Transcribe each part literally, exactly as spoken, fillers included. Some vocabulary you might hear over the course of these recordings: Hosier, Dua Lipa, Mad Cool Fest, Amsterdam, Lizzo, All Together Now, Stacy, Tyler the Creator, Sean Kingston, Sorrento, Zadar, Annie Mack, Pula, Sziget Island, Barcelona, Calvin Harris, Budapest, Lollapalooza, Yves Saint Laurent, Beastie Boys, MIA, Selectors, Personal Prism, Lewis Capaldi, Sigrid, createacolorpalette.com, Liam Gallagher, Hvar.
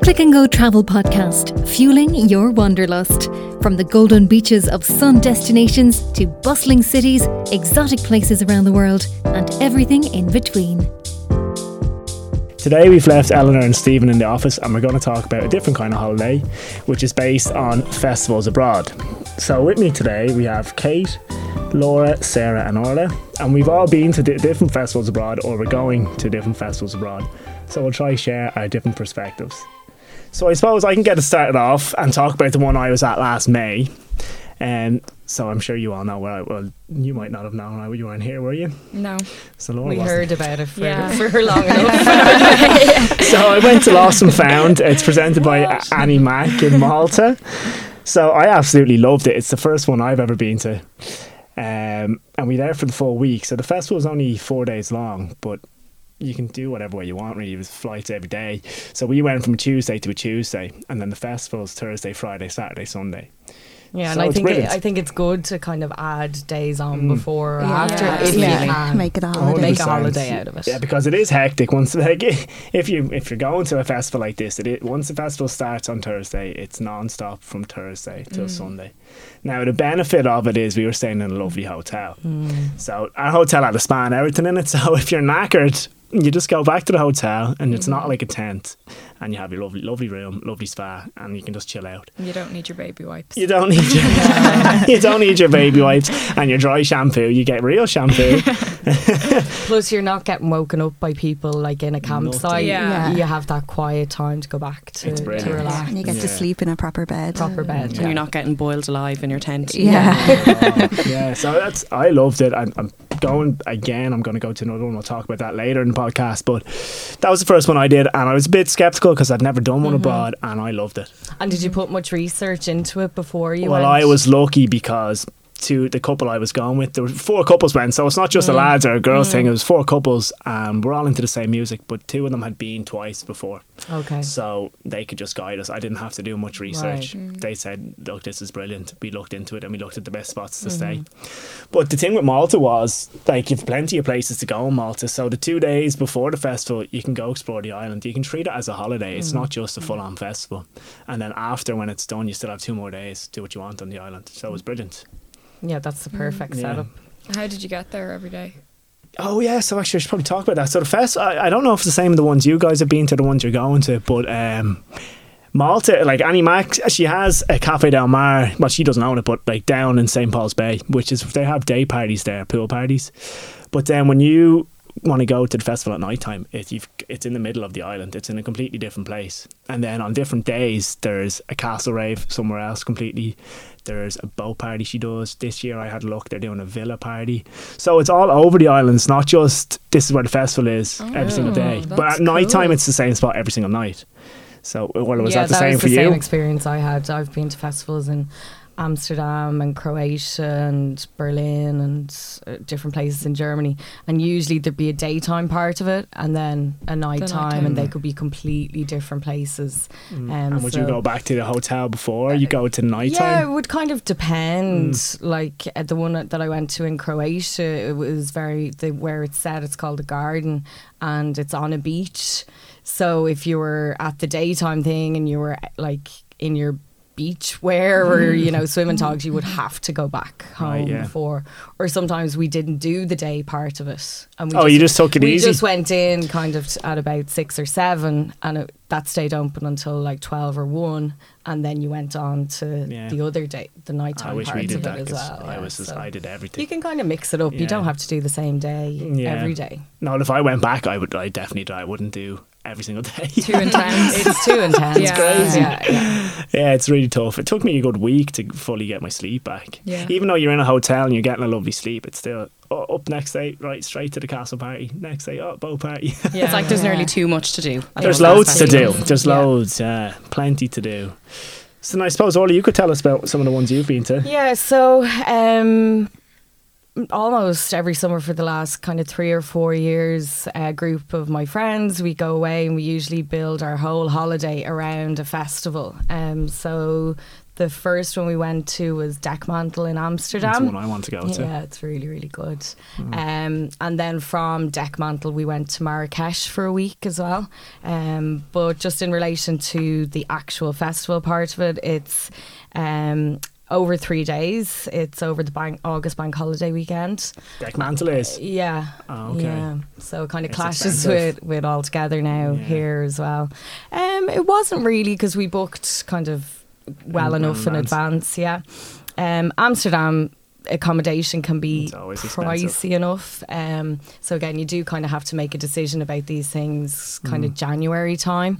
The Click and Go Travel Podcast, fueling your wanderlust. From the golden beaches of sun destinations to bustling cities, exotic places around the world, and everything in between. Today we've left Eleanor and Stephen in the office and we're going to talk about a different kind of holiday, which is based on festivals abroad. So with me today we have Kate, Laura, Sarah and Orla, and we've all been to di- different festivals abroad, or we're going to different festivals abroad. So we'll try to share our different perspectives. So I suppose I can get it started off and talk about the one I was at last May. Um, so I'm sure you all know where I... Well, you might not have known. You weren't here, were you? No. So Laura we wasn't. heard about it for, yeah. for long enough. So I went to Lost and Found. It's presented by what? Annie Mack in Malta. So I absolutely loved it. It's the first one I've ever been to. Um, and we were there for the full week. So the festival was only four days long, but... you can do whatever way you want, really. There's flights every day. So we went from Tuesday to a Tuesday, and then the festival's Thursday, Friday, Saturday, Sunday. Yeah, so and I think it, I think it's good to kind of add days on mm. before or yeah. after. Yeah. If you yeah. can. Make it a holiday. Make a holiday out of it. Yeah, because it is hectic. Once like if you if you're going to a festival like this, it is, once the festival starts on Thursday, it's non-stop from Thursday till mm. Sunday. Now the benefit of it is we were staying in a lovely hotel. Mm. So our hotel had a spa and everything in it. So if you're knackered, you just go back to the hotel, and it's not like a tent, and you have your lovely lovely room, lovely spa, and you can just chill out. You don't need your baby wipes. You don't need your you don't need your baby wipes and your dry shampoo. You get real shampoo. Plus you're not getting woken up by people like in a campsite. Yeah. Yeah. You have that quiet time to go back to, to relax. And you get yeah. to sleep in a proper bed. Proper bed. Yeah. And you're not getting boiled alive in your tent. Yeah. Yeah, uh, yeah so that's I loved it. I'm, I'm going again. I'm going to go to another one. We'll talk about that later in the podcast, but that was the first one I did, and I was a bit sceptical because I'd never done one mm-hmm. abroad, and I loved it. And did you put much research into it before you well, went? Well, I was lucky because to the couple I was going with, there were four couples went, so it's not just mm. a lads or a girls mm. thing. It was four couples, and we're all into the same music, but two of them had been twice before. Okay. So they could just guide us. I didn't have to do much research. Right. Mm. They said, look, this is brilliant. We looked into it and we looked at the best spots to mm. stay. But the thing with Malta was, like, you've plenty of places to go in Malta. So the two days before the festival, you can go explore the island. You can treat it as a holiday. It's mm. not just a full-on festival. And then after, when it's done, you still have two more days to do what you want on the island. So it was brilliant. Yeah, that's the perfect mm. setup. Yeah. How did you get there every day? Oh yeah, so actually I should probably talk about that. So the fest, I, I don't know if it's the same as the ones you guys have been to, the ones you're going to, but um, Malta, like Annie Mack, she has a Café del Mar. Well, she doesn't own it, but like down in Saint Paul's Bay, which is, they have day parties there, pool parties. But then when you want to go to the festival at night time, it, you've, it's in the middle of the island. It's in a completely different place. And then on different days, there's a castle rave somewhere else completely. There's a boat party she does. This year I had a look, they're doing a villa party. So it's all over the island. It's not just this is where the festival is oh, every single day. But at night time, cool. It's the same spot every single night. So well, was yeah, that the that same was for the you? Yeah, the same experience I had. I've been to festivals in Amsterdam and Croatia and Berlin and uh, different places in Germany, and usually there'd be a daytime part of it and then a nighttime, the nighttime. and they could be completely different places. Mm. Um, and would so you go back to the hotel before uh, you go to nighttime? Yeah, it would kind of depend. Mm. Like at the one that I went to in Croatia, it was very the, where it's set. It's called the Garden, and it's on a beach. So if you were at the daytime thing and you were like in your beach wear or you know swim and togs, you would have to go back home right, yeah. for, or sometimes we didn't do the day part of it and we oh just, you just took it we easy we just went in kind of at about six or seven and it, that stayed open until like twelve or one and then you went on to yeah. the other day, the nighttime I wish parts we did of that it as well I, yeah, was just, so I did everything. You can kind of mix it up. Yeah. You don't have to do the same day yeah. every day. No, if I went back I would I definitely I wouldn't do every single day. Too intense. It's too intense. It's yeah. crazy. Yeah, yeah. yeah, it's really tough. It took me a good week to fully get my sleep back. Yeah. Even though you're in a hotel and you're getting a lovely sleep, it's still oh, up next day, right, straight to the castle party. Next day, oh, boat party. Yeah. It's like there's yeah. nearly too much to do. There's loads to do. There's yeah. loads, yeah. Plenty to do. So I suppose, Orla, you could tell us about some of the ones you've been to. Yeah, so... Um, almost every summer for the last kind of three or four years, a group of my friends, we go away and we usually build our whole holiday around a festival. Um, so The first one we went to was Dekmantel in Amsterdam. That's the one I want to go yeah, to. Yeah, it's really, really good. Mm. Um, and then from Dekmantel, we went to Marrakesh for a week as well. Um, but just in relation to the actual festival part of it, it's um, over three days. It's over the bank, August bank holiday weekend. Dekmantel is? Uh, yeah. Oh, okay. Yeah. So it kind of it's clashes expensive. with, with All Together Now yeah. here as well. Um, it wasn't really because we booked kind of well in enough in advance, yeah. Um, Amsterdam accommodation can be pricey expensive. enough. Um, so again, you do kind of have to make a decision about these things kind mm. of January time.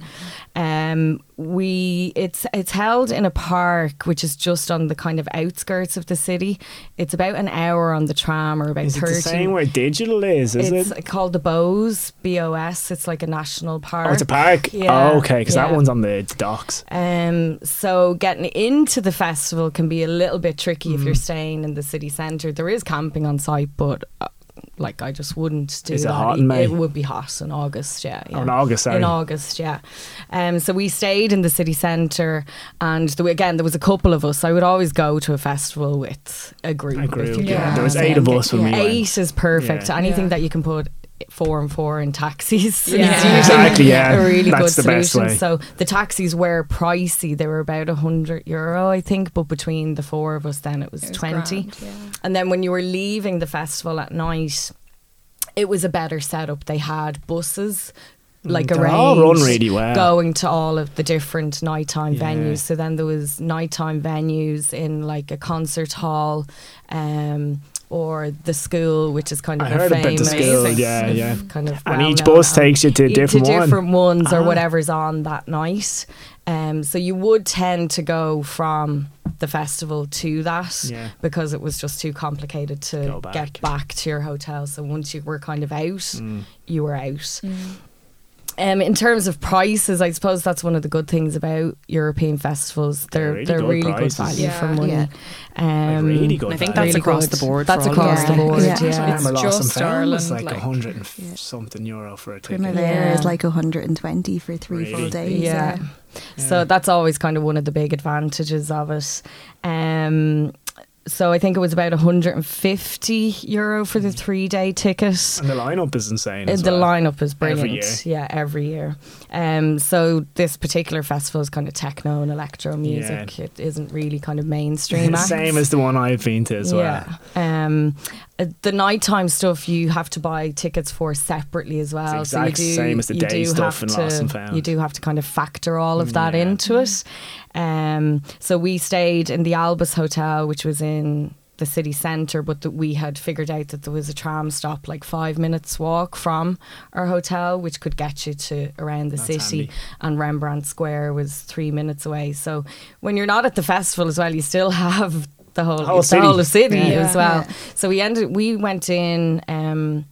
Um, we it's it's held in a park which is just on the kind of outskirts of the city. It's about an hour on the tram, or about is thirty. Is it the same where Digital is? Is it's it? It's called the Bows, B O S. It's like a national park. Oh, it's a park. Yeah. Oh, okay, because yeah. that one's on the docks. Um, so getting into the festival can be a little bit tricky mm. if you're staying in the city centre. There is camping on site, but uh, like I just wouldn't do is it that. Hot in May? It would be hot in August, yeah. yeah. Oh, in August, sorry. In August, yeah. Um, so we stayed in the city centre, and the, again, there was a couple of us. I would always go to a festival with a group. A group, yeah. yeah. There was eight of us when we went. Eight is perfect. Yeah. Anything yeah. that you can put four and four in taxis yeah. yeah. exactly yeah a really that's good the solution. Best way. So the taxis were pricey, they were about one hundred euro I think, but between the four of us then it was, it was twenty grand, yeah. And then when you were leaving the festival at night, it was a better setup. They had buses like They're arranged all run really well. Going to all of the different nighttime yeah. venues. So then there was nighttime venues in like a concert hall, um or the school, which is kind of I a heard famous about the school, yeah, yeah. Kind of and well each bus takes you to a different one. To different one. ones ah. or whatever's on that night. Um, so you would tend to go from the festival to that yeah. because it was just too complicated to back. get back to your hotel. So once you were kind of out, mm. you were out. Mm. Um, in terms of prices, I suppose that's one of the good things about European festivals. They're, really they're good really prices. good value yeah. for money. Yeah. Um, like really good I think value. that's really across good. the board. That's across the board, yeah. yeah. yeah. It's, it's just Ireland. It's like, like one hundred and yeah. something euro for a ticket. Primavera yeah. is like one hundred twenty for three really? full days. Yeah. yeah. yeah. So that's always kind of one of the big advantages of it. Um, so I think it was about one hundred fifty euro for the three day ticket. And the lineup is insane. As the well. lineup is brilliant. Every year. Yeah, every year. Um, so this particular festival is kind of techno and electro music. Yeah. It isn't really kind of mainstream. Same as the one I've been to as yeah. well. Um, the nighttime stuff you have to buy tickets for separately as well. It's the exact so you do, same as the day stuff in Lost and Found. You do have to kind of factor all of that yeah. into it. Um, so we stayed in the Albus Hotel, which was in the city centre, but that we had figured out that there was a tram stop like five minutes walk from our hotel, which could get you to around the That's city handy. And Rembrandt Square was three minutes away. So when you're not at the festival as well, you still have the whole, whole the whole city yeah. as well. Yeah. So we ended, we went in, um,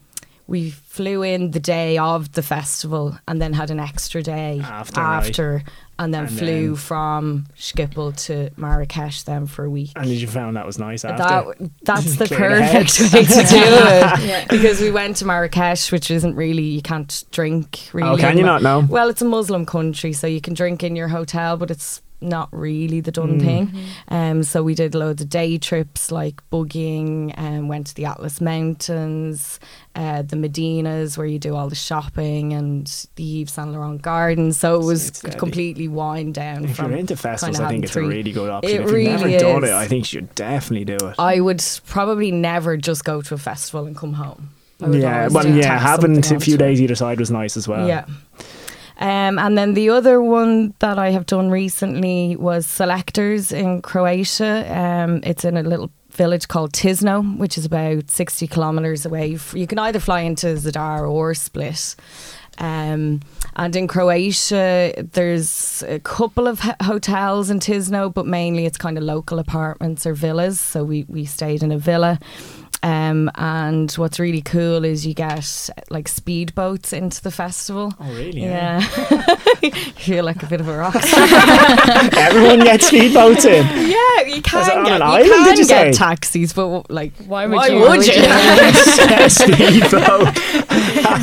we flew in the day of the festival and then had an extra day after, after right. and then and flew then from Schiphol to Marrakesh then for a week. And did you found that was nice after? That, that's the perfect way to do it. yeah. Because we went to Marrakesh, which isn't really, you can't drink really. Oh, can you not now? Well, it's a Muslim country, so you can drink in your hotel, but it's not really the done mm. thing. Um, so we did loads of day trips like buggying, and um, went to the Atlas Mountains, uh, the Medinas where you do all the shopping, and the Yves Saint Laurent Garden. So it was it's completely wind down. If from you're into festivals, I think it's three. a really good option. It if really you've never is. done it, I think you should definitely do it. I would probably never just go to a festival and come home. Yeah, well, yeah, having a few days either side was nice as well. Yeah. Um, and then the other one that I have done recently was Selectors in Croatia. Um, it's in a little village called Tisno, which is about sixty kilometres away. You can either fly into Zadar or Split. Um, and in Croatia, there's a couple of h- hotels in Tisno, but mainly it's kind of local apartments or villas. So we, we stayed in a villa. Um, and what's really cool is you get like speedboats into the festival. Oh, really? Yeah. You feel like a bit of a rock star. Everyone gets speedboats in. Yeah, you can get, you can did you get taxis, but like, why would why you? Why would you? Speedboat.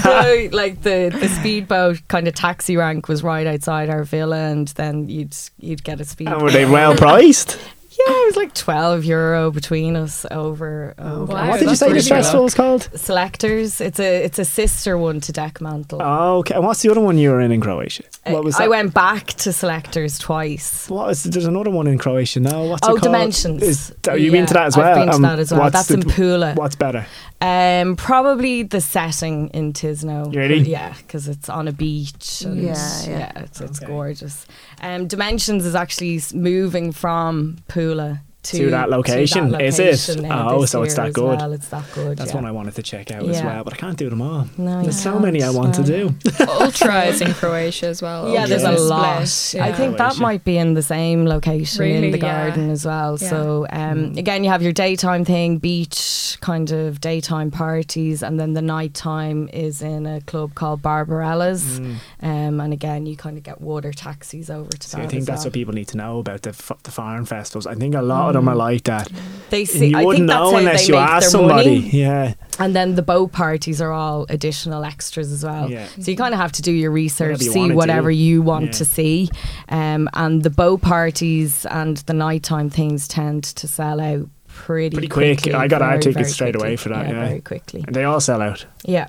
So, like the, the speedboat kind of taxi rank was right outside our villa, and then you'd you'd get a speedboat. And were they well priced? Yeah, it was like twelve euro between us over. Oh, wow. What did you say your festival was called? Selectors. It's a it's a sister one to Dekmantel. Oh, okay. And what's the other one you were in in Croatia? What was that? I went back to Selectors twice. What is, there's another one in Croatia now. What's oh, it called? Dimensions. Is, are you yeah, been to that as well? I've been to um, that as well. That's the, in Pula. What's better? Um, probably the setting in Tisno. Really? Yeah, because it's on a beach. And yeah, yeah, yeah, it's, it's okay. Gorgeous. Um, Dimensions is actually moving from Pula To, to, that location, to that location, is it? Oh, so it's that good. Well. It's that good. That's yeah. one I wanted to check out yeah. as well, but I can't do them all. No, there's so many I want no. to do. Ultra is in Croatia as well. Yeah, there's yeah. a lot. Yeah. I think that might be in the same location really, in the garden yeah. as well. Yeah. So um, again, you have your daytime thing, beach kind of daytime parties, and then the nighttime is in a club called Barbarella's. Mm. Um, and again, you kind of get water taxis over to so that. I think that's well. what people need to know about the f- the foreign festivals. I think a lot mm. of them are like that. They see, you I wouldn't think that's know how unless they you ask somebody. Money. Yeah. And then the boat parties are all additional extras as well. Yeah. So you kind of have to do your research, you see whatever do. you want yeah. to see. Um, and the boat parties and the nighttime things tend to sell out pretty pretty quick. Quickly, I got very, our tickets straight quickly. away for that. Yeah, yeah, very quickly. And they all sell out. Yeah.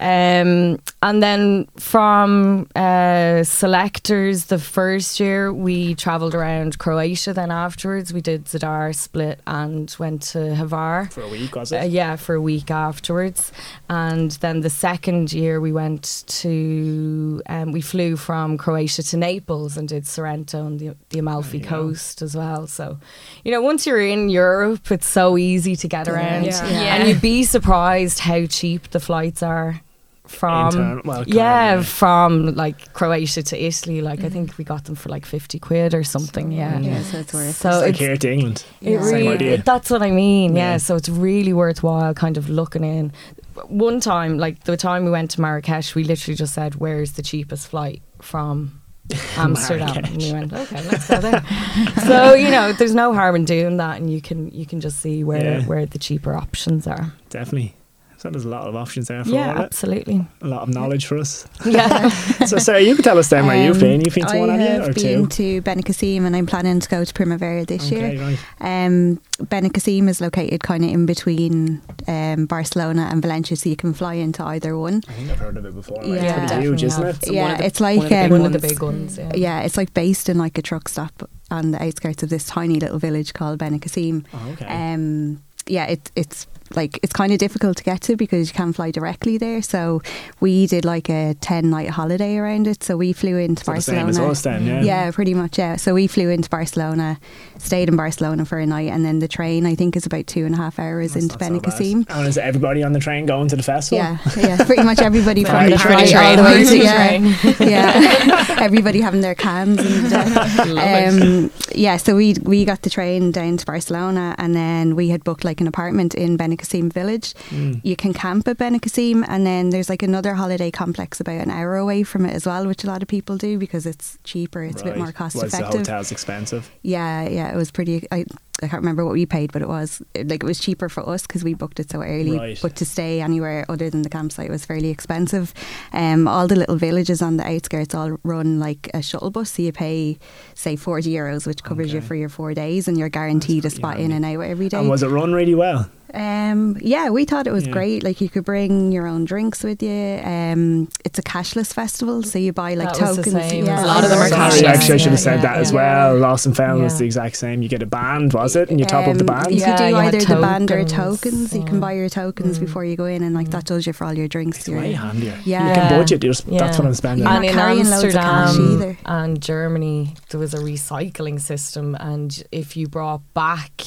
Um, and then from uh, Selectors the first year we travelled around Croatia, then afterwards we did Zadar, Split and went to Hvar for a week, was it? Uh, yeah, for a week afterwards. And then the second year we went to um, we flew from Croatia to Naples and did Sorrento and the, the Amalfi oh, yeah. coast as well. So you know, once you're in Europe it's so easy to get around yeah. Yeah. Yeah. and you'd be surprised how cheap the flights are from Inter- well, yeah, yeah from like Croatia to Italy, like mm-hmm. I think we got them for like fifty quid or something. So, yeah, yeah, so it's worth. So it's like here to England. It yeah. Same idea. It, that's what I mean. Yeah. yeah, so it's really worthwhile, kind of looking in. One time, like the time we went to Marrakesh, we literally just said, "Where's the cheapest flight from Amsterdam?" And we went, "Okay, let's go there." So you know, there's no harm in doing that, and you can you can just see where yeah. where the cheaper options are. Definitely. So there's a lot of options there for yeah, all absolutely. A lot of knowledge for us. Yeah. So Sarah, you could tell us then where um, you've been. You've been to I one of you or two? I've been to Benicassim and I'm planning to go to Primavera this okay, year. Right. Um, Benicassim is located kind of in between um, Barcelona and Valencia, so you can fly into either one. I think I've heard of it before. Right? Yeah, it's pretty huge, isn't it? So yeah, it's like one of the big um, ones. One of the big ones yeah. yeah, it's like based in like a truck stop on the outskirts of this tiny little village called Benicassim. Oh, okay. Um, yeah, it, it's. like it's kind of difficult to get to because you can't fly directly there, so we did like a ten night holiday around it. So we flew into so Barcelona the same as us then, yeah. yeah pretty much yeah so we flew into Barcelona, stayed in Barcelona for a night, and then the train I think is about two and a half hours That's into Benicassim. So and is everybody on the train going to the festival? Yeah, yeah, pretty much everybody from the train all the way to yeah, yeah. everybody having their cans and uh, um, yeah so we we got the train down to Barcelona and then we had booked like an apartment in Benicassim Village. Mm. You can camp at Benicassim, and then there's like another holiday complex about an hour away from it as well, which a lot of people do because it's cheaper, it's right. a bit more cost well, effective. The hotel's expensive. Yeah, yeah, it was pretty. I, I can't remember what we paid, but it was like it was cheaper for us because we booked it so early. Right. But to stay anywhere other than the campsite was fairly expensive. Um, all the little villages on the outskirts all run like a shuttle bus, so you pay say forty euros, which covers okay. you for your four days, and you're guaranteed a spot in and out every day. And was it run really well? Um, yeah, we thought it was yeah. great. Like you could bring your own drinks with you. Um, it's a cashless festival, so you buy like that tokens. Was the same. Yeah. A lot of them are cashless. Yeah, actually, I should have said yeah, that yeah. as well. Lost and Found yeah. was the exact same. You get a band, was it? And you top um, up the band. You yeah, could do you either the tokens. band or tokens. Yeah. You can buy your tokens mm. before you go in, and like that does you for all your drinks. It's way handier. Yeah, you can budget. Sp- yeah. That's what I'm spending. And in Amsterdam and Germany, there was a recycling system, and if you brought back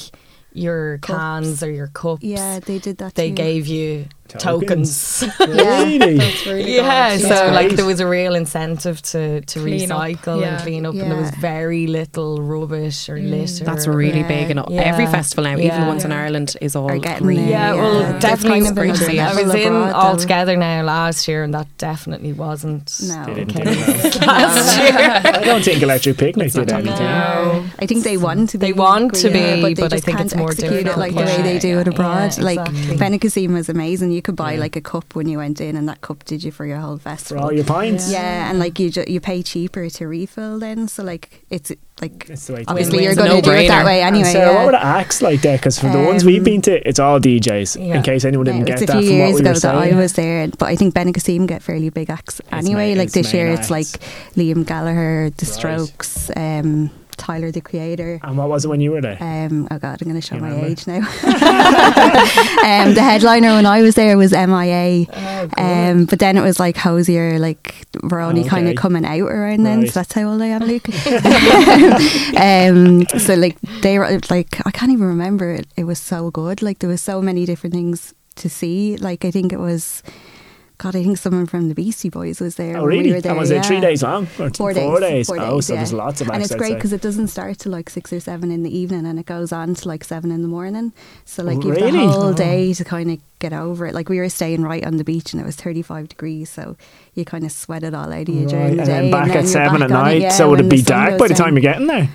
your cans cups. or your cups. Yeah, they did that. They too. gave you tokens. tokens. Yeah, really? That's really yeah so great. Like there was a real incentive to, to recycle yeah. and clean up yeah. and there was very little rubbish or mm. litter. That's really yeah. big. And yeah. every festival now, yeah. even the ones yeah. in Ireland, is all green. Yeah, yeah, well, yeah. definitely. Kind of great to I was in All Together Now last year and that definitely wasn't no. the case no. last year. I don't think Electric Picnic did anything. No. I think they want to be. They want to be, yeah, but, but I think it's more difficult. It like yeah, the way they do it abroad. Yeah, exactly. Like Benicassim was amazing. You could buy yeah. like a cup when you went in, and that cup did you for your whole festival. For all your pints. Yeah, yeah and like you ju- you pay cheaper to refill then, so like it's like it's the way obviously win. You're going to do it that way anyway. So yeah. what were the acts like there? Because from um, the ones we've been to, it's all D Js. Yeah. In case anyone didn't yeah, get that from what we were saying. It's a few years ago that I was there, but I think Benicassim get fairly big acts anyway. It's like it's this year, acts. It's like Liam Gallagher, The Strokes. Um, Tyler the Creator. And what was it when you were there? Um, oh god, I'm going to show you my remember? Age now. um, the headliner when I was there was M I A. Oh, um, but then it was like Hosier, like we're only okay. kind of coming out around right. then. So that's how old I am, Luke. um, so like they were like I can't even remember it. It was so good. Like there was so many different things to see. Like I think it was. God, I think someone from the Beastie Boys was there. Oh, really? We were there, and was yeah. it three days long? Or four, four days. days. Four oh, days, so yeah. there's lots of acts. And it's great because it doesn't start till like six or seven in the evening and it goes on to like seven in the morning. So like oh, you've really? The whole oh. day to kind of get over it. Like we were staying right on the beach and it was thirty-five degrees. So you kind of sweat it all out of you right. during the day. And then back and then at seven back at night. Again, so it'd be dark by the time down. You're getting there.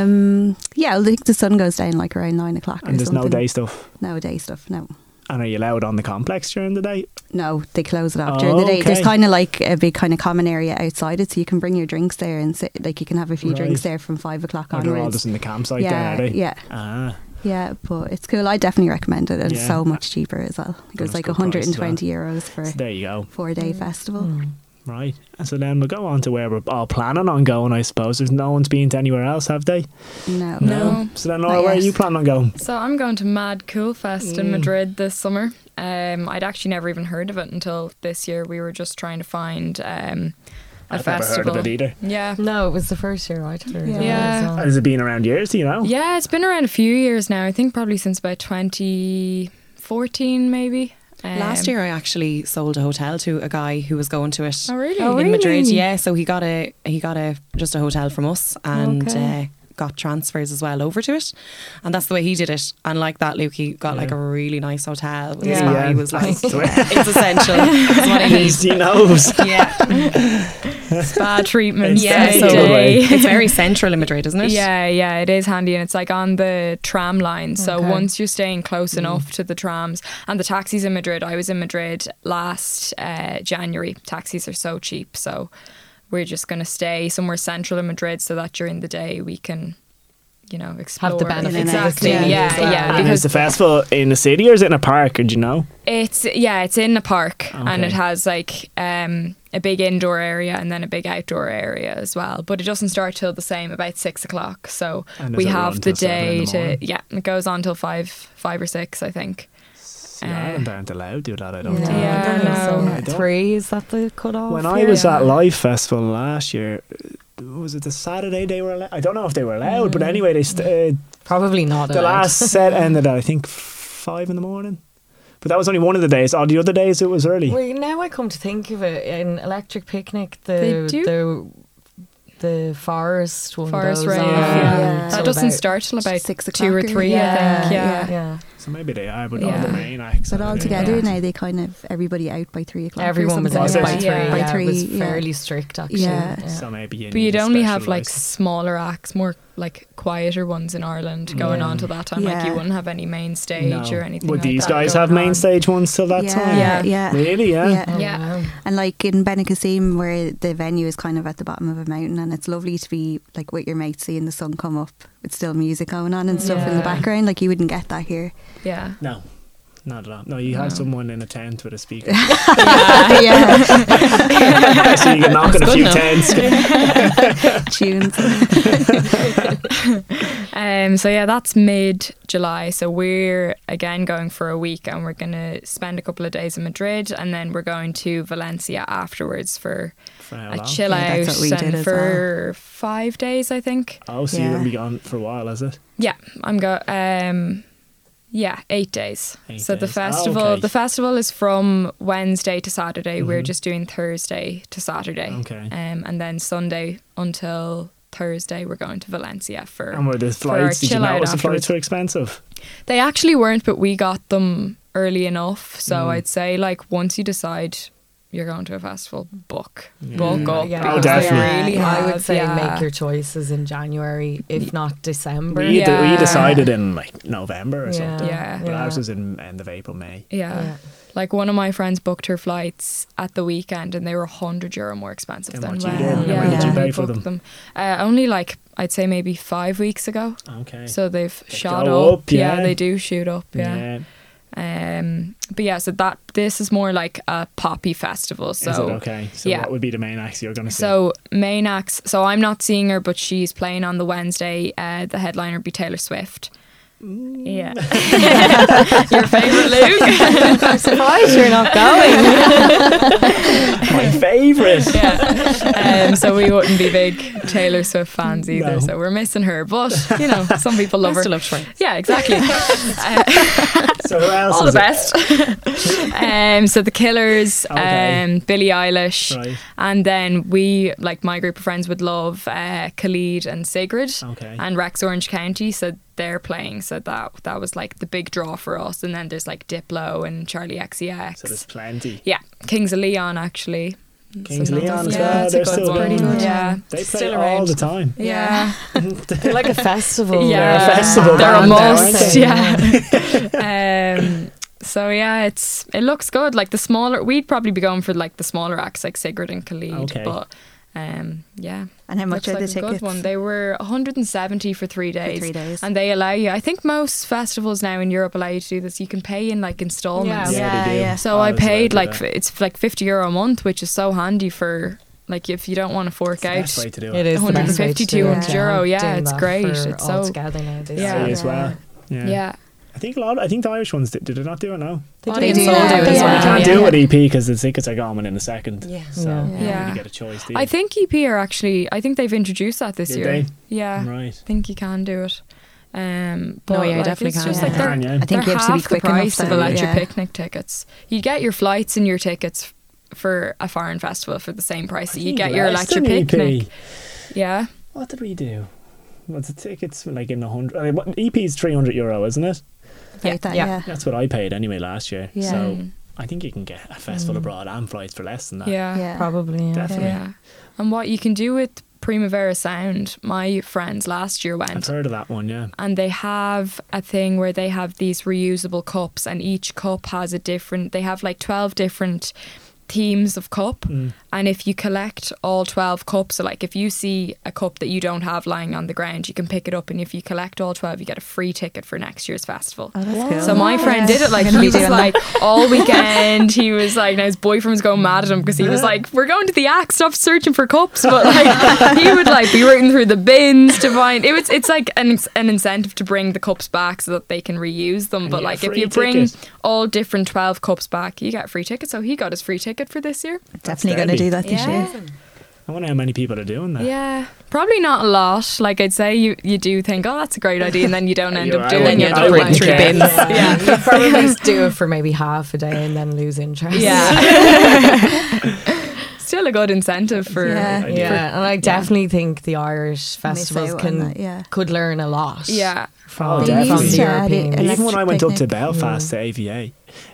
Um, yeah, I think the sun goes down like around nine o'clock and or there's something. no day stuff? No day stuff, no. And are you allowed on the complex during the day? No, they close it off oh, during the day. Okay. There's kind of like a big kind of common area outside it, so you can bring your drinks there and sit, like you can have a few right. drinks there from five o'clock oh, onwards. They're all just in the campsite yeah, there, are they? Yeah. Ah. Yeah, but it's cool. I definitely recommend it. It's yeah. so much cheaper as well. It was like one hundred twenty euros for so there you go. four-day mm. festival. Mm. Right. And so then we'll go on to where we're all planning on going, I suppose. There's no one's been to anywhere else, have they? No. No. no. So then, Laura, where are you planning on going? So I'm going to Mad Cool Fest mm. in Madrid this summer. Um, I'd actually never even heard of it until this year. We were just trying to find... Um, A I've festival. never heard of it either. Yeah. No, it was the first year I'd heard yeah. of it. Yeah. Has it been around years, do you know? Yeah, it's been around a few years now. I think probably since about twenty fourteen maybe. Um, Last year I actually sold a hotel to a guy who was going to it. Oh really? Oh, in really? Madrid, yeah. So he got a he got a just a hotel from us and okay. uh, got transfers as well over to it, and that's the way he did it. And like that, Luke, he got yeah. like a really nice hotel. His yeah. yeah. He was like, it's essential. It's what he needs. He knows. Yeah. Spa treatment. Yeah. So it's very central in Madrid, isn't it? Yeah, yeah, it is handy, and it's like on the tram line. So okay. once you're staying close mm. enough to the trams and the taxis in Madrid, I was in Madrid last uh, January. Taxis are so cheap, so. We're just going to stay somewhere central in Madrid so that during the day we can, you know, explore. Have the benefits. Exactly. Yeah, yeah. yeah. yeah. And is the festival in the city or is it in a park? Or do you know? It's yeah, it's in a park okay. and it has like um, a big indoor area and then a big outdoor area as well. But it doesn't start till the same about six o'clock. So we have the day the to yeah, it goes on till five, five or six, I think. Ireland aren't allowed to do that, I don't yeah. think. Yeah, I don't know. So I three, is that the cut-off? When I was yeah. at Live Festival last year, was it the Saturday they were allowed? I don't know if they were allowed, mm. but anyway, they st- probably not the allowed. Last set ended at, I think, five in the morning. But that was only one of the days. All the other days, it was early. Well, now I come to think of it, in Electric Picnic, the... the The forest one forest goes on. Yeah. Yeah. Yeah. That doesn't start till about six o'clock two or three, yeah. I think. Yeah. Yeah. yeah. So maybe they are, but yeah. all the main acts. But all together yeah. now, they kind of everybody out by three o'clock. Everyone was out by yeah. three. Yeah. By yeah. three, it was yeah. fairly strict actually. Yeah. Yeah. So maybe you but you'd only have like smaller acts, more like quieter ones in Ireland going yeah. on till that time. Yeah. Like you wouldn't have any main stage no. or anything. Would like these that guys have main on. Stage ones till that yeah. time? Yeah. yeah, really, yeah, yeah. Oh, yeah. Wow. And like in Benicassim, where the venue is kind of at the bottom of a mountain, and it's lovely to be like with your mates seeing the sun come up. It's still music going on and stuff yeah. in the background. Like you wouldn't get that here. Yeah, no. Not at all. No, you no. had someone in a tent with a speaker. yeah, yeah. So you can knock on a few tents. Tunes. um, so yeah, that's mid-July. So we're, again, going for a week and we're going to spend a couple of days in Madrid and then we're going to Valencia afterwards for, for a chill yeah, out and for well. five days, I think. Oh, so yeah. you're going to be gone for a while, is it? Yeah, I'm going... Um, Yeah, eight days. Eight so days. the festival oh, okay. the festival is from Wednesday to Saturday. Mm-hmm. We're just doing Thursday to Saturday. Okay. Um, and then Sunday until Thursday we're going to Valencia for And were the flights did you notice the flights were expensive? They actually weren't, but we got them early enough. So mm. I'd say like once you decide you're going to a festival, book. Yeah. Book up. Yeah. Oh, definitely. Yeah. Really have, I would say yeah. make your choices in January, if not December. We, yeah. d- we decided in like November or yeah. something. Yeah. But yeah. ours was in end of April, May. Yeah. yeah. Like one of my friends booked her flights at the weekend and they were one hundred euro more expensive than what you did. When yeah. did you pay for them? them. Uh, only like, I'd say maybe five weeks ago. Okay. So they've they shot up. up yeah. yeah, they do shoot up. Yeah. yeah. Um, but yeah, so that this is more like a poppy festival. So is it okay? So yeah. what would be the main acts you're going to see? So main acts. So I'm not seeing her, but she's playing on the Wednesday. Uh, the headliner would be Taylor Swift. Mm. Yeah, your favorite, Luke. I'm surprised you're not going. My favorite. Yeah. Um, so we wouldn't be big Taylor Swift fans either. No. So we're missing her, but you know, some people love her. Love yeah, exactly. Uh, so who else? All is the it? Best. um, so the Killers, okay. um, Billie Eilish, right. and then we, like my group of friends, would love uh, Khalid and Sigrid, okay. and Rex Orange County. So. They're playing, so that that was like the big draw for us. And then there's like Diplo and Charlie X C X. So there's plenty. Yeah, Kings of Leon actually. Kings of Leon as well. They're still pretty good. Yeah, they play all the time. Yeah, they're like a festival. Yeah, they're a festival. They're almost. Yeah. um, so yeah, it's it looks good. Like the smaller, we'd probably be going for like the smaller acts like Sigrid and Khalid. Okay. But um, yeah. And how much Looks are like the tickets? A good one. They were one hundred seventy for three days. For three days. And they allow you, I think most festivals now in Europe allow you to do this. You can pay in like installments. Yeah, yeah, yeah, yeah. So I, I paid like, that. it's like fifty euro a month, which is so handy for like if you don't want to fork it's out. It's the best way to do it. It is one hundred fifty, two hundred euro. Yeah, yeah, it's great. It's so. Together now, this yeah. as well. Yeah. yeah. I think a lot. Of, I think the Irish ones did. Did they not do it now? They, oh, they did. Sold yeah. it. Well. Yeah. You can't do it with E P because the tickets are gone in a second. Yeah. So yeah. you don't yeah. really get a choice. Do you? I think E P are actually. I think they've introduced that this did year. They? Yeah. Right. I think you can do it. Um, but no, yeah, like, definitely it's can. Just yeah. like they're, yeah. I think they're you have half to be quick the price of electric yeah. picnic tickets. You get your flights and your tickets for a foreign festival for the same price that you get your electric picnic. E P. Yeah. What did we do? What's the tickets like in the hundred? I mean, E P is three hundred euro, isn't it? Yeah, that, yeah. yeah, that's what I paid anyway last year. Yeah. So I think you can get a festival mm. abroad and flights for less than that. Yeah, yeah. probably. Yeah. Definitely. Yeah. And what you can do with Primavera Sound, my friends last year went. I've heard of that one, yeah. And they have a thing where they have these reusable cups, and each cup has a different. They have like twelve different themes of cup, mm. and if you collect all twelve cups, so like if you see a cup that you don't have lying on the ground, you can pick it up, and if you collect all twelve you get a free ticket for next year's festival. Oh, that's cool. So my friend yeah. did it like he was like all weekend he was like now his boyfriend was going mad at him because he was like we're going to the act, stop searching for cups, but like he would like be rooting through the bins to find it was it's like an, an incentive to bring the cups back so that they can reuse them, and but like if you bring ticket. all different twelve cups back you get free tickets, so he got his free ticket for this year. Definitely going to do that this yeah. year. I wonder how many people are doing that. Yeah, probably not a lot. Like I'd say you, you do think, oh, that's a great idea, and then you don't end up doing it. You end up running through bins. Yeah. yeah. You probably just do it for maybe half a day and then lose interest. Yeah. Still a good incentive for yeah, yeah. and I definitely yeah. think the Irish festivals can that, yeah. could learn a lot yeah from, oh, from the European. Even when I went picnic. up to Belfast yeah. to A V A,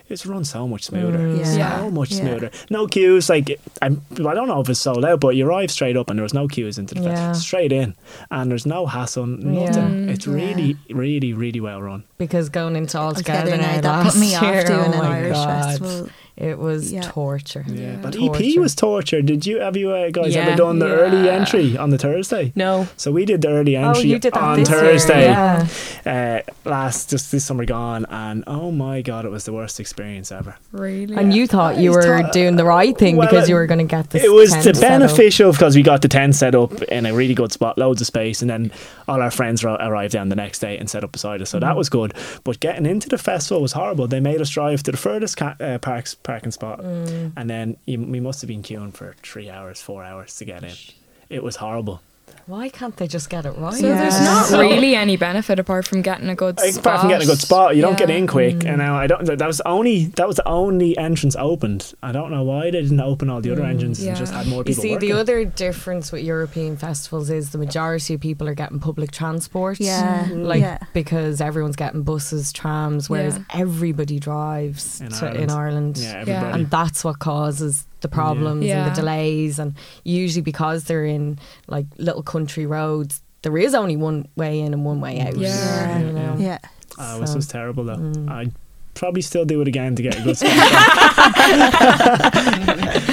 it's run so much smoother. Mm, yeah. So much yeah. smoother. No queues. Like I'm, I don't know if it's sold out, but you arrive straight up and there was no queues into the yeah. fest. Straight in, and there's no hassle, nothing. Yeah. It's really, yeah. really, really well run. Because going into All Together Now, that put me off doing an Irish festival. It was yeah. torture. Yeah, but torture. E P was torture. Did you have you uh, guys yeah. ever done the yeah. early entry on the Thursday? No. So we did the early entry oh, you did that on this Thursday year. Yeah. Uh, last just this summer gone, and oh my god, it was the worst experience ever. Really? And you thought you were ta- doing the right thing well, because you were going to get this. It was tent the beneficial because we got the tent set up in a really good spot, loads of space, and then all our friends ro- arrived down the next day and set up beside us. So mm. that was good. But getting into the festival was horrible. They made us drive to the furthest ca- uh, parks. parking spot mm. and then you, we must have been queuing for three hours four hours to get in. It was horrible. Why can't they just get it right? So yeah. there's not so, really any benefit apart from getting a good spot. Apart from getting a good spot, you yeah. don't get in quick. Mm. And I don't. That was only that was the only entrance opened. I don't know why they didn't open all the other mm. entrances yeah. and just had more people. You see, working. The other difference with European festivals is the majority of people are getting public transport. Yeah, like yeah. because everyone's getting buses, trams, whereas yeah. everybody drives in to, Ireland. In Ireland. Yeah, everybody. Yeah. And that's what causes the problems yeah. and the delays, and usually because they're in like little country roads, there is only one way in and one way out. Yeah, yeah. You know? yeah. Oh, this so. was terrible though. Mm. I'd probably still do it again to get a good spot.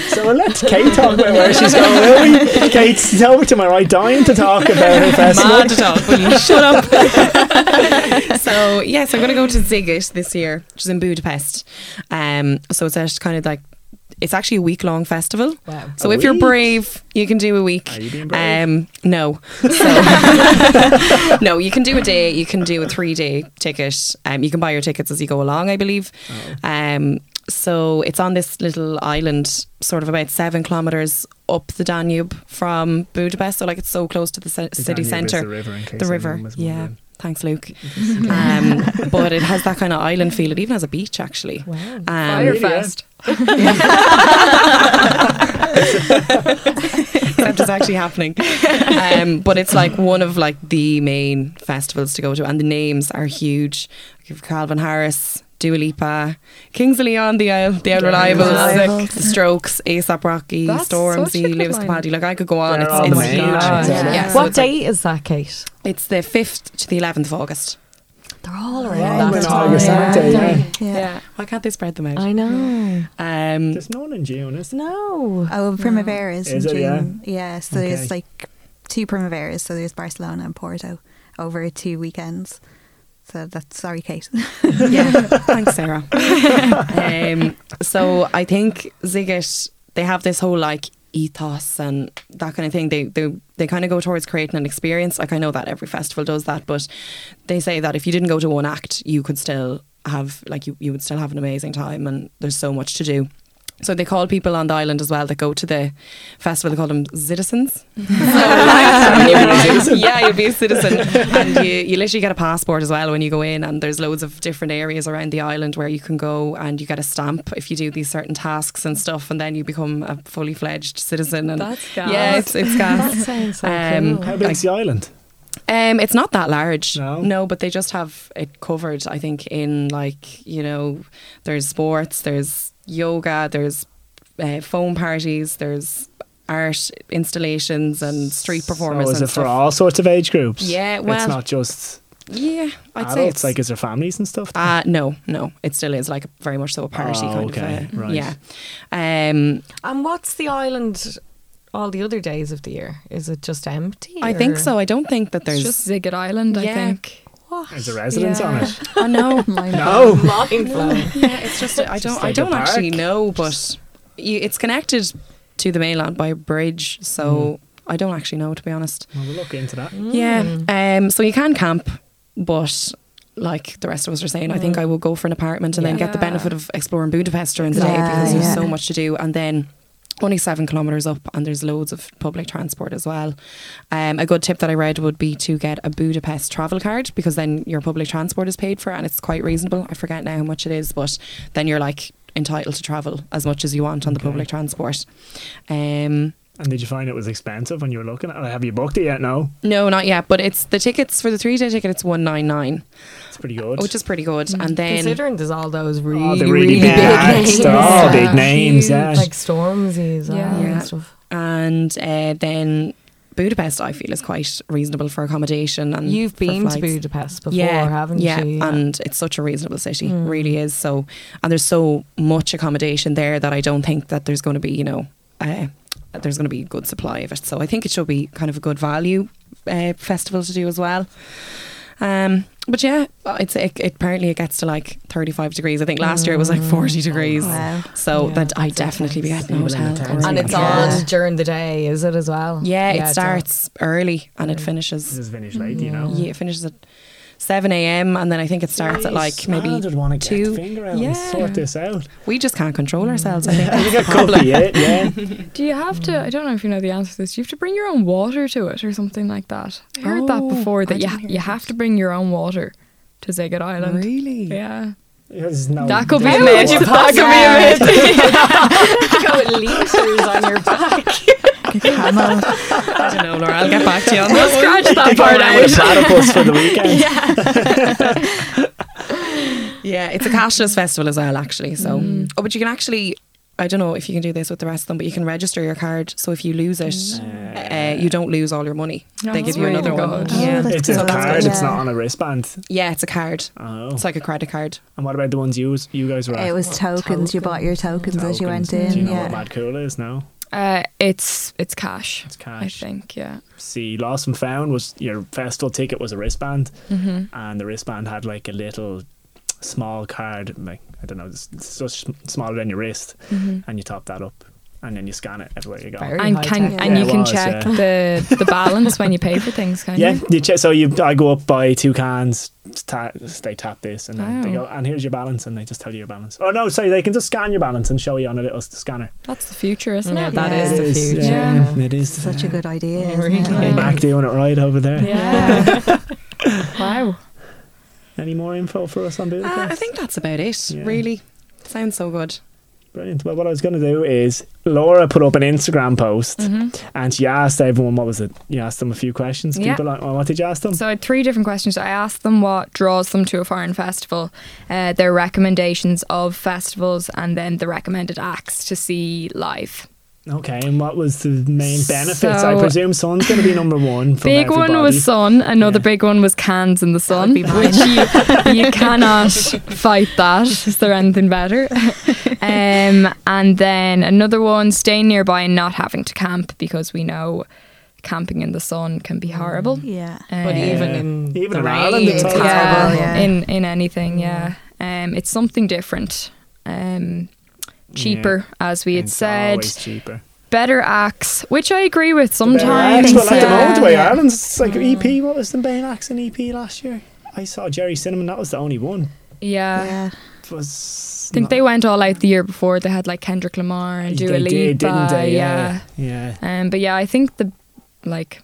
So we'll let Kate talk about where she's going, will we? Kate's over to my right, dying to talk about her festival. Mad to talk, will you? Shut up. So yes, yeah, so I'm going to go to Sziget this year, which is in Budapest. Um, so it's just kind of like. It's actually a week-long festival. Wow. So a if week? You're brave, you can do a week. Are you being brave? Um, no. So, no, you can do a day. You can do a three-day ticket. Um, you can buy your tickets as you go along, I believe. Oh. Um, so it's on this little island, sort of about seven kilometres up the Danube from Budapest. So like it's so close to the, c- the city centre. The river, in case the river. Yeah. Thanks, Luke. um, but it has that kind of island feel. It even has a beach, actually. Wow. Um, Firefest. Except it's actually happening. Um, but it's like one of like the main festivals to go to, and the names are huge. You've Calvin Harris, Dua Lipa, Kings of Leon, the uh, the Unreliables, The Strokes, A$AP Rocky, Stormzy, Lewis Capaldi. Like I could go on. It's, it's oh huge. Yeah. Yeah. Yeah. What so date like, is that, Kate? It's the fifth to the eleventh of August. They're all around that time. August, yeah. Aren't they? Yeah. Yeah. yeah. Why can't they spread them out? I know. Um, There's none in June, is there? No. Oh, Primavera is, is in it, June. Yeah. yeah so okay. There's like two Primaveras. So there's Barcelona and Porto over two weekends. So that's sorry, Kate. yeah. Thanks, Sarah. um, so I think Sziget, they have this whole like ethos and that kind of thing. They they they kind of go towards creating an experience. Like I know that every festival does that, but they say that if you didn't go to one act, you could still have like you, you would still have an amazing time, and there's so much to do. So they call people on the island as well that go to the festival, they call them citizens. So like, you'll be a citizen. Yeah, you'll be a citizen. And you, you literally get a passport as well when you go in, and there's loads of different areas around the island where you can go, and you get a stamp if you do these certain tasks and stuff, and then you become a fully fledged citizen. And that's gas. Yeah, it's, it's gas. That sounds so um, cool. How big is the island? Um, it's not that large. No. No, but they just have it covered, I think, in like, you know, there's sports, there's yoga, there's uh, foam parties, there's art installations and street performances. So is it for all sorts of age groups? Yeah, well, it's not just yeah, I'd adults. Say it's like is there families and stuff? Uh, no, no, it still is like very much so a party oh, kind okay, of. A, right. Yeah. Um, and what's the island? All the other days of the year, is it just empty? I or? think so. I don't think that there's it's just Sziget Island. Yeah. I think. What? There's a residence yeah. on it. I know. No. Mind blowing. Yeah, it's just a, I don't just like I don't actually know, but you, it's connected to the mainland by a bridge, so mm. I don't actually know, to be honest. Well, we'll look into that. Mm. Yeah. Um. So you can camp, but like the rest of us are saying, mm. I think I will go for an apartment and yeah. then get the benefit of exploring Budapest during the yeah, day because yeah. there's so much to do, and then. Only seven kilometres up, and there's loads of public transport as well. Um, a good tip that I read would be to get a Budapest travel card, because then your public transport is paid for and it's quite reasonable. I forget now how much it is, but then you're like entitled to travel as much as you want on okay. the public transport. Um, and did you find it was expensive when you were looking at it? Have you booked it yet? No, no, not yet. But it's the tickets for the three day ticket. It's one nine nine. It's pretty good, which is pretty good. And then considering there's all those really, oh, really, really big, yeah, big names, all big names, yeah, like Stormzy's, yeah, yeah. and stuff. And uh, then Budapest, I feel, is quite reasonable for accommodation. And you've been to Budapest before, yeah, haven't yeah. you? Yeah, and it's such a reasonable city, mm. really is. So, and there's so much accommodation there that I don't think that there's going to be, you know. Uh, there's going to be a good supply of it, so I think it should be kind of a good value uh, festival to do as well. Um, but yeah, it's it, it apparently it gets to like thirty-five degrees. I think last mm. year it was like forty degrees. Oh, wow. So yeah, that I definitely intense. Be at no hotel, and it's yeah. on during the day, is it as well? Yeah, yeah it starts on. Early and yeah. it finishes. It finishes late, yeah. you know. Yeah, it finishes at seven a.m. and then I think it starts Jeez, at like maybe I don't want to two. Get the finger out yeah. and sort this out. We just can't control ourselves. I think that's the problem. It, yeah. Do you have to? I don't know if you know the answer to this. Do you have to bring your own water to it or something like that? I heard oh, that before that you you have to bring your own water to Sziget Island. Really? Yeah. No, that could be a myth. That could be a myth. You go with leasers on your back. Camel. I don't know, Laura. I'll get back to you on that. We'll scratch that part out. With platypus for the weekend. Yeah. Yeah, it's a cashless festival as well, actually. So, mm. oh, but you can actually. I don't know if you can do this with the rest of them, but you can register your card. So if you lose it, no. uh, you don't lose all your money. No, they give you another really one. Oh, yeah, it's so a card. It's not on a wristband. Yeah, it's a card. Oh, it's like a credit card. And what about the ones you you guys were? At? It was tokens. Token. You bought your tokens, tokens as you went in. Do you know yeah. what Mad Cool is now? Uh, it's it's cash. It's cash. I think yeah. See, Lost and Found was your festival ticket was a wristband, mm-hmm. and the wristband had like a little small card like. I don't know, it's, it's smaller than your wrist, mm-hmm. and you top that up, and then you scan it everywhere you go. Very and can, yeah. and yeah, you can was, check yeah. the the balance when you pay for things, can yeah, you? Yeah, che- so you, I go up, buy two cans, ta- they tap this, and then oh. they go, and here's your balance, and they just tell you your balance. Oh no, sorry, they can just scan your balance and show you on a little scanner. That's the future, isn't yeah, it? That yeah. is the future. Yeah. Yeah. It is such a good idea. Yeah, really. Yeah. Mac doing it right over there. Yeah. Wow. Any more info for us on Budapest? Uh, I think that's about it, yeah. really. Sounds so good. Brilliant. Well, what I was going to do is Laura put up an Instagram post mm-hmm. and she asked everyone, what was it? You asked them a few questions. Yeah. People like, well, what did you ask them? So I had three different questions. I asked them what draws them to a foreign festival, uh, their recommendations of festivals, and then the recommended acts to see live. Okay, and what was the main benefits? So, I presume sun's going to be number one. From big everybody. One was sun. Another yeah. big one was cans in the sun, which you, you cannot fight that. Is there anything better? Um, and then another one, staying nearby and not having to camp, because we know camping in the sun can be horrible. Yeah, um, but even in even the in rain, Ireland, it's horrible. Yeah, yeah. in in anything, yeah, um, it's something different. Um. Cheaper, yeah. as we had it's said. Always cheaper. Better acts, which I agree with sometimes. Well, like yeah. the old way, Ireland's like mm. E P. What was the main acts in E P last year? I saw Jerry Cinnamon. That was the only one. Yeah. yeah. It was. I think they went all out the year before. They had like Kendrick Lamar and Dua Lipa. Did, didn't they? Yeah. Yeah. yeah. Um, but yeah, I think the like.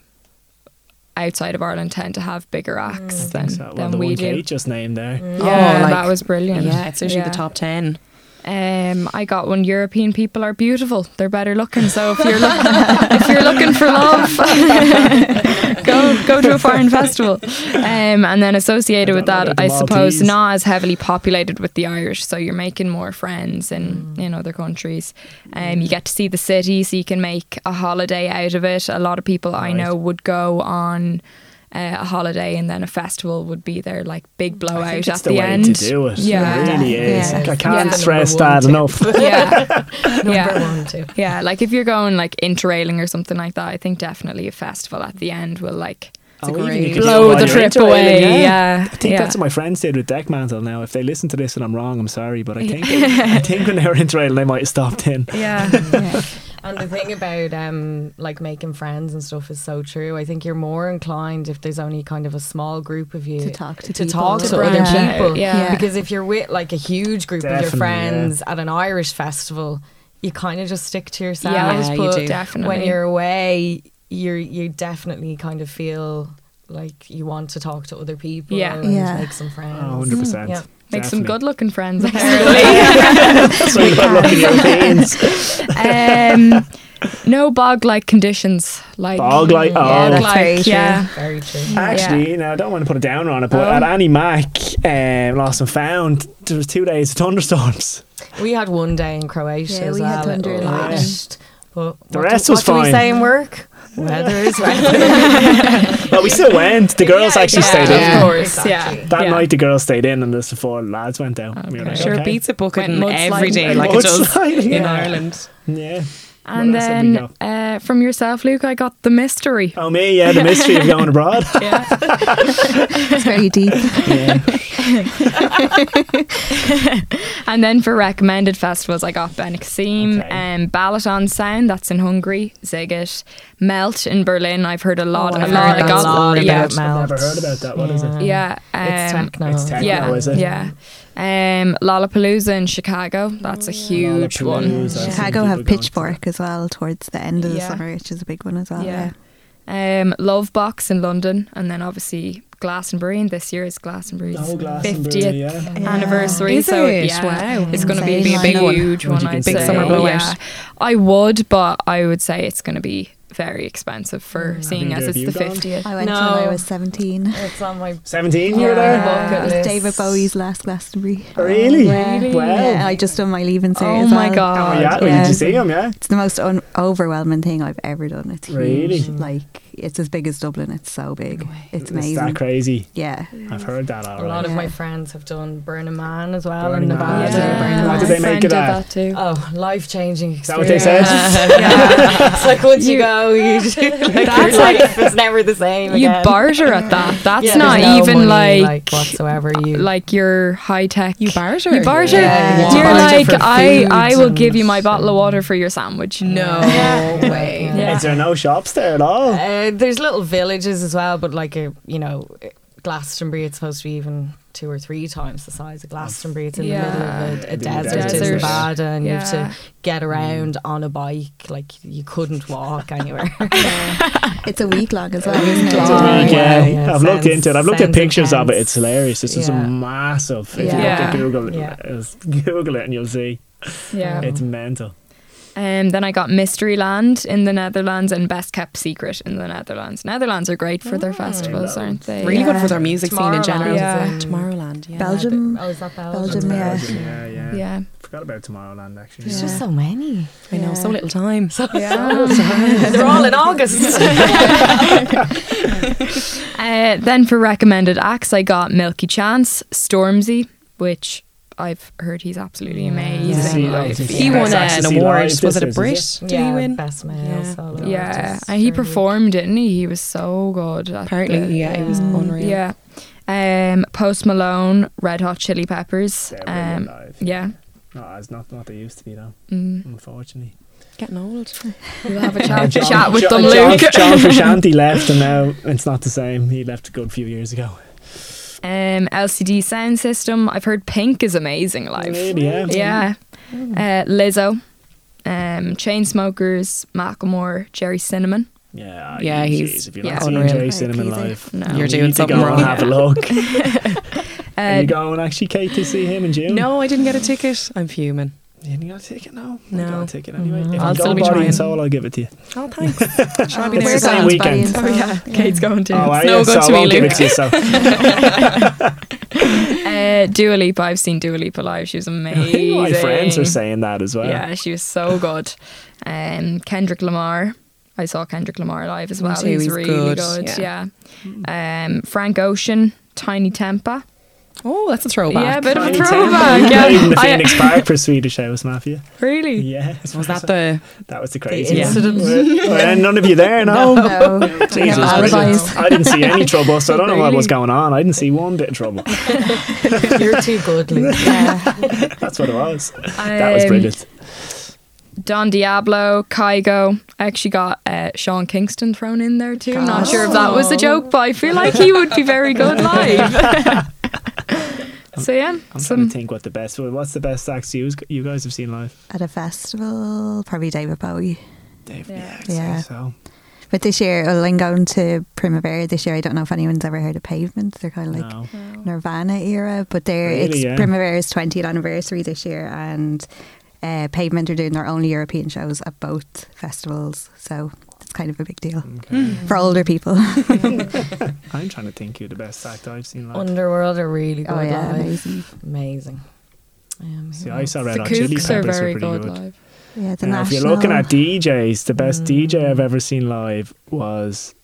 outside of Ireland tend to have bigger acts mm, than, so. well, than the we one do. Kate just named there. Mm. Yeah, oh, like, that was brilliant. Yeah, it's usually yeah. the top ten. Um, I got one. European people are beautiful. They're better looking. So if you're looking, if you're looking for love, go go to a foreign festival. Um, and then associated with that, I suppose not as heavily populated with the Irish. So you're making more friends in, mm. in other countries. Um, you get to see the city, so you can make a holiday out of it. A lot of people right. I know would go on. Uh, a holiday and then a festival would be their like big blowout I think it's at the, the way end. To do it. Yeah, it really is. Yeah. Like, I can't yeah. stress that tip. Enough. Yeah, yeah. One, two. Yeah. Like if you're going like interrailing or something like that, I think definitely a festival at the end will like oh, blow the trip away. Yeah. yeah, I think yeah. that's what my friends did with Dekmantel. Now, if they listen to this and I'm wrong, I'm sorry, but I think I think when they were interrailing, they might have stopped in. Yeah. yeah. And the thing about um, like making friends and stuff is so true. I think you're more inclined if there's only kind of a small group of you to talk to, to, people, talk to, to other people. Yeah. yeah, because if you're with like a huge group definitely, of your friends yeah. at an Irish festival, you kind of just stick to yourself. Yeah, but you do. Definitely. When you're away, you you definitely kind of feel like you want to talk to other people yeah. and yeah. make some friends. Oh, one hundred percent. Yeah. Make Definitely. some good-looking friends, apparently. Some good-looking Europeans. um, no bog-like conditions. Like, bog-like? Oh, yeah, that's like, very, true. Yeah. very true. Actually, yeah. you know, I don't want to put a downer on it, but oh. at Annie Mack, um, Lost and Found, there was two days of thunderstorms. We had one day in Croatia yeah, as we well. Had thunder and lightning. But the rest do, was what fine. What do we say in work? Weather is weather. Well, we still went. The girls yeah, actually yeah, stayed yeah, in. Of course, exactly. yeah. That yeah. night the girls stayed in, and the four lads went out. Okay. We were like, sure, okay. beats a bucket in every day, like it does in yeah. Ireland. Yeah. And what then uh, from yourself, Luke, I got the mystery. Oh, me, yeah, the mystery of going abroad. Yeah. It's very deep. Yeah. And then for recommended festivals, I got Benicassim, okay. um, Balaton Sound, that's in Hungary, Sziget, Melt in Berlin. I've heard a lot, oh, I've a lot, I got a lot about yeah. Melt. I've never heard about that. What yeah. is it? Yeah, um, it's techno. It's techno, yeah, is it? Yeah. Um, Lollapalooza in Chicago, that's a huge one. Chicago have Pitchfork as well towards the end of the yeah. summer, which is a big one as well. Yeah. yeah. Um, Love Box in London, and then obviously Glastonbury, and this year is Glastonbury's oh, Glastonbury, fiftieth yeah. Yeah. anniversary. Is so it? Yeah, wow. It's going to be a big, huge one. I'd big say. Summer blowout. Yeah. I would, but I would say it's going to be very expensive for mm. seeing as it's the gone? fiftieth. I went no. when I was seventeen. It's on my seventeen. You were there. Yeah. It was David Bowie's last Glastonbury. Oh, really? Yeah. Really? Wow. Yeah, I just done my leaving cert. Oh as my well. God! Oh, yeah. Well, yeah. Did you see him? Yeah. It's the most un- overwhelming thing I've ever done. It's huge. Really? Like it's as big as Dublin. It's so big. It's amazing. It's that crazy. Yeah. I've heard that already. A lot of yeah. my friends have done Burning Man as well Burning in Nevada. Yeah. Yeah. Burning Man. How did they make it out? That too. Oh, life changing. Is that what they said? Yeah. yeah. It's like once you go. You do, like, that's like it's never the same again. You barter at that. That's yeah, not no even money, like, like whatsoever. You like your high tech. You barter. You barter. Yeah, yeah. You're barter like I. I will give you my bottle of water for your sandwich. No way. Yeah. Is there no shops there at all? Uh, there's little villages as well, but like a you know, Glastonbury. It's supposed to be even two or three times the size of Glastonbury. It's in yeah. the middle of a, a desert, desert. It's bad, and yeah. you have to get around mm. on a bike. Like you couldn't walk anywhere. Yeah. It's a week long as well, isn't it? Long, yeah. Yeah. I've sounds, looked into it. I've looked at pictures intense. Of it. It's hilarious. It's just yeah. a massive. If yeah. you look at Google, yeah. it, Google it, and you'll see. Yeah, it's mental. Um, then I got Mysteryland in the Netherlands and Best Kept Secret in the Netherlands. Netherlands are great for oh, their festivals, aren't they? Really yeah. good for their music scene in general. Yeah. Yeah. Tomorrowland, yeah. Belgium. Oh, is that Belgium? Belgium, yeah. Belgium, yeah, yeah. yeah. Forgot about Tomorrowland, actually. There's yeah. just so many. I know, yeah. so little time. So, yeah. so little time. They're all in August. uh, then for recommended acts, I got Milky Chance, Stormzy, which... I've heard he's absolutely amazing. Yeah. Like, he won an award. Was it a Brit? Did yeah, he win? Best male yeah. solo. Yeah, and he performed, didn't he? He was so good. Apparently, the, yeah, yeah, it was unreal. Yeah, um, Post Malone, Red Hot Chili Peppers. They're um, really yeah, no, it's not what they used to be though. Mm. Unfortunately, getting old. We'll have a chat, John, chat with John, them, Luke. John, John Frusciante left, and now it's not the same. He left a good few years ago. Um, L C D Sound System. I've heard Pink is amazing live. Really, yeah, yeah. Uh, Lizzo, um, Chainsmokers, Macklemore, Jerry Cinnamon. Yeah, yeah, geez, he's if you're yeah, not seeing Jerry Cinnamon live, no. you're you doing need something to go wrong. And have a look. uh, Are you going actually, Kate, to see him in June? No, I didn't get a ticket. I'm fuming. You didn't get a ticket now? No. I got a ticket anyway. Mm-hmm. If I'll you still go be Body trying. And Soul, I'll give it to you. Oh, thanks. Shall I be there? It's the same weekend. Oh, yeah. yeah. Kate's going too. Oh, it's no good so to me, Luke. I won't give it to you, so. uh, Dua Lipa. I've seen Dua Lipa live. She was amazing. My friends are saying that as well. Yeah, she was so good. Um, Kendrick Lamar. I saw Kendrick Lamar live as well. Too, he's, he's really good. good. Yeah. yeah. Um, Frank Ocean. Tiny Tempa. Oh, that's a throwback. Yeah, a bit of a throwback. Yeah. Even the Phoenix Park for Swedish House Mafia. Really? Yeah. Was that the... That was the crazy the incident. Well, none of you there, no? No. no. Jesus, I, I didn't see any trouble, so I don't know what was going on. I didn't see one bit of trouble. You're too good, Luke. Yeah. That's what it was. Um, that was brilliant. Don Diablo, Kygo. I actually got uh, Sean Kingston thrown in there too. God. Not sure if that was a joke, but I feel like he would be very good live. So yeah, I'm trying to think what the best what's the best acts you you guys have seen live at a festival. Probably David Bowie. David, yeah, yeah, yeah. So. But this year, well, I'm going to Primavera this year. I don't know if anyone's ever heard of Pavement. They're kind of like no. No. Nirvana era, but they're really, it's yeah. Primavera's twentieth anniversary this year, and uh, Pavement are doing their only European shows at both festivals. So. It's kind of a big deal okay. for older people. I'm trying to think who the best act I've seen live. Underworld are really good oh, yeah, live. Amazing. Amazing. Um, See, I saw Red Hot Chili Peppers are very were pretty good. good. Live. Yeah, the uh, if you're looking at D Js, the best mm. D J I've ever seen live was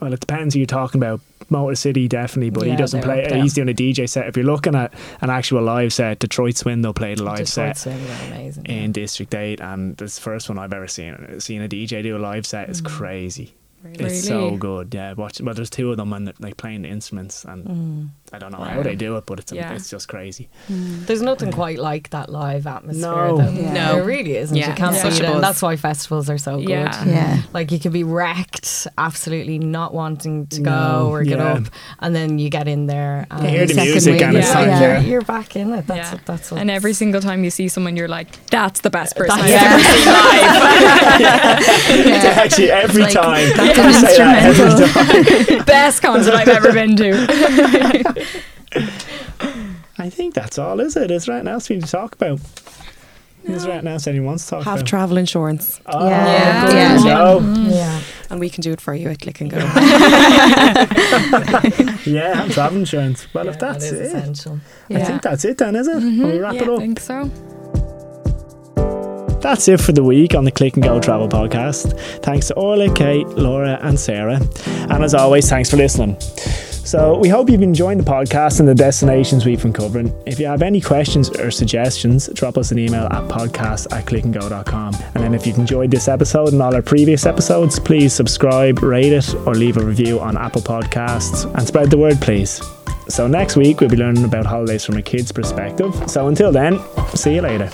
well, it depends who you're talking about. Motor City, definitely, but yeah, he doesn't play it. He's doing a D J set. If you're looking at an actual live set, Detroit Swindle, they'll play the live Detroit set Swindle, amazing, in yeah. District eight, and this first one I've ever seen. Seeing a D J do a live set is mm. crazy. Really? It's so good. Yeah, watch. Well, there's two of them and they're like playing the instruments, and mm. I don't know wow. how they do it, but it's yeah. it's just crazy. Mm. There's nothing quite like that live atmosphere. No, though. Yeah. no, there really isn't. Yeah. You can't yeah. see it, and that's why festivals are so yeah. good. Yeah, like you could be wrecked, absolutely not wanting to no. go or get yeah. up, and then you get in there. And you hear the music, and yeah. it's like yeah. yeah. you're back in it. That's yeah. what, that's what. And every single time you see someone, you're like, that's the best person I've ever seen live. yeah. Yeah. Yeah. Actually, every like, time. Instrumental. Best concert I've ever been to. I think that's all, is it? It's right now something to talk about. No. It's right now something wants to talk Have about. Have travel insurance. Oh, yeah. Good yeah. No. Mm. yeah. And we can do it for you at Click and Go. yeah, have travel insurance. Well, yeah, if that's that it, essential. I yeah. think that's it then, is it? Mm-hmm. Can we wrap yeah, it up? I think so. That's it for the week on the Click and Go Travel Podcast. Thanks to Orla, Kate, Laura and Sarah. And as always, thanks for listening. So we hope you've been enjoying the podcast and the destinations we've been covering. If you have any questions or suggestions, drop us an email at podcast at click and go dot com. And then if you've enjoyed this episode and all our previous episodes, please subscribe, rate it or leave a review on Apple Podcasts and spread the word, please. So next week, we'll be learning about holidays from a kid's perspective. So until then, see you later.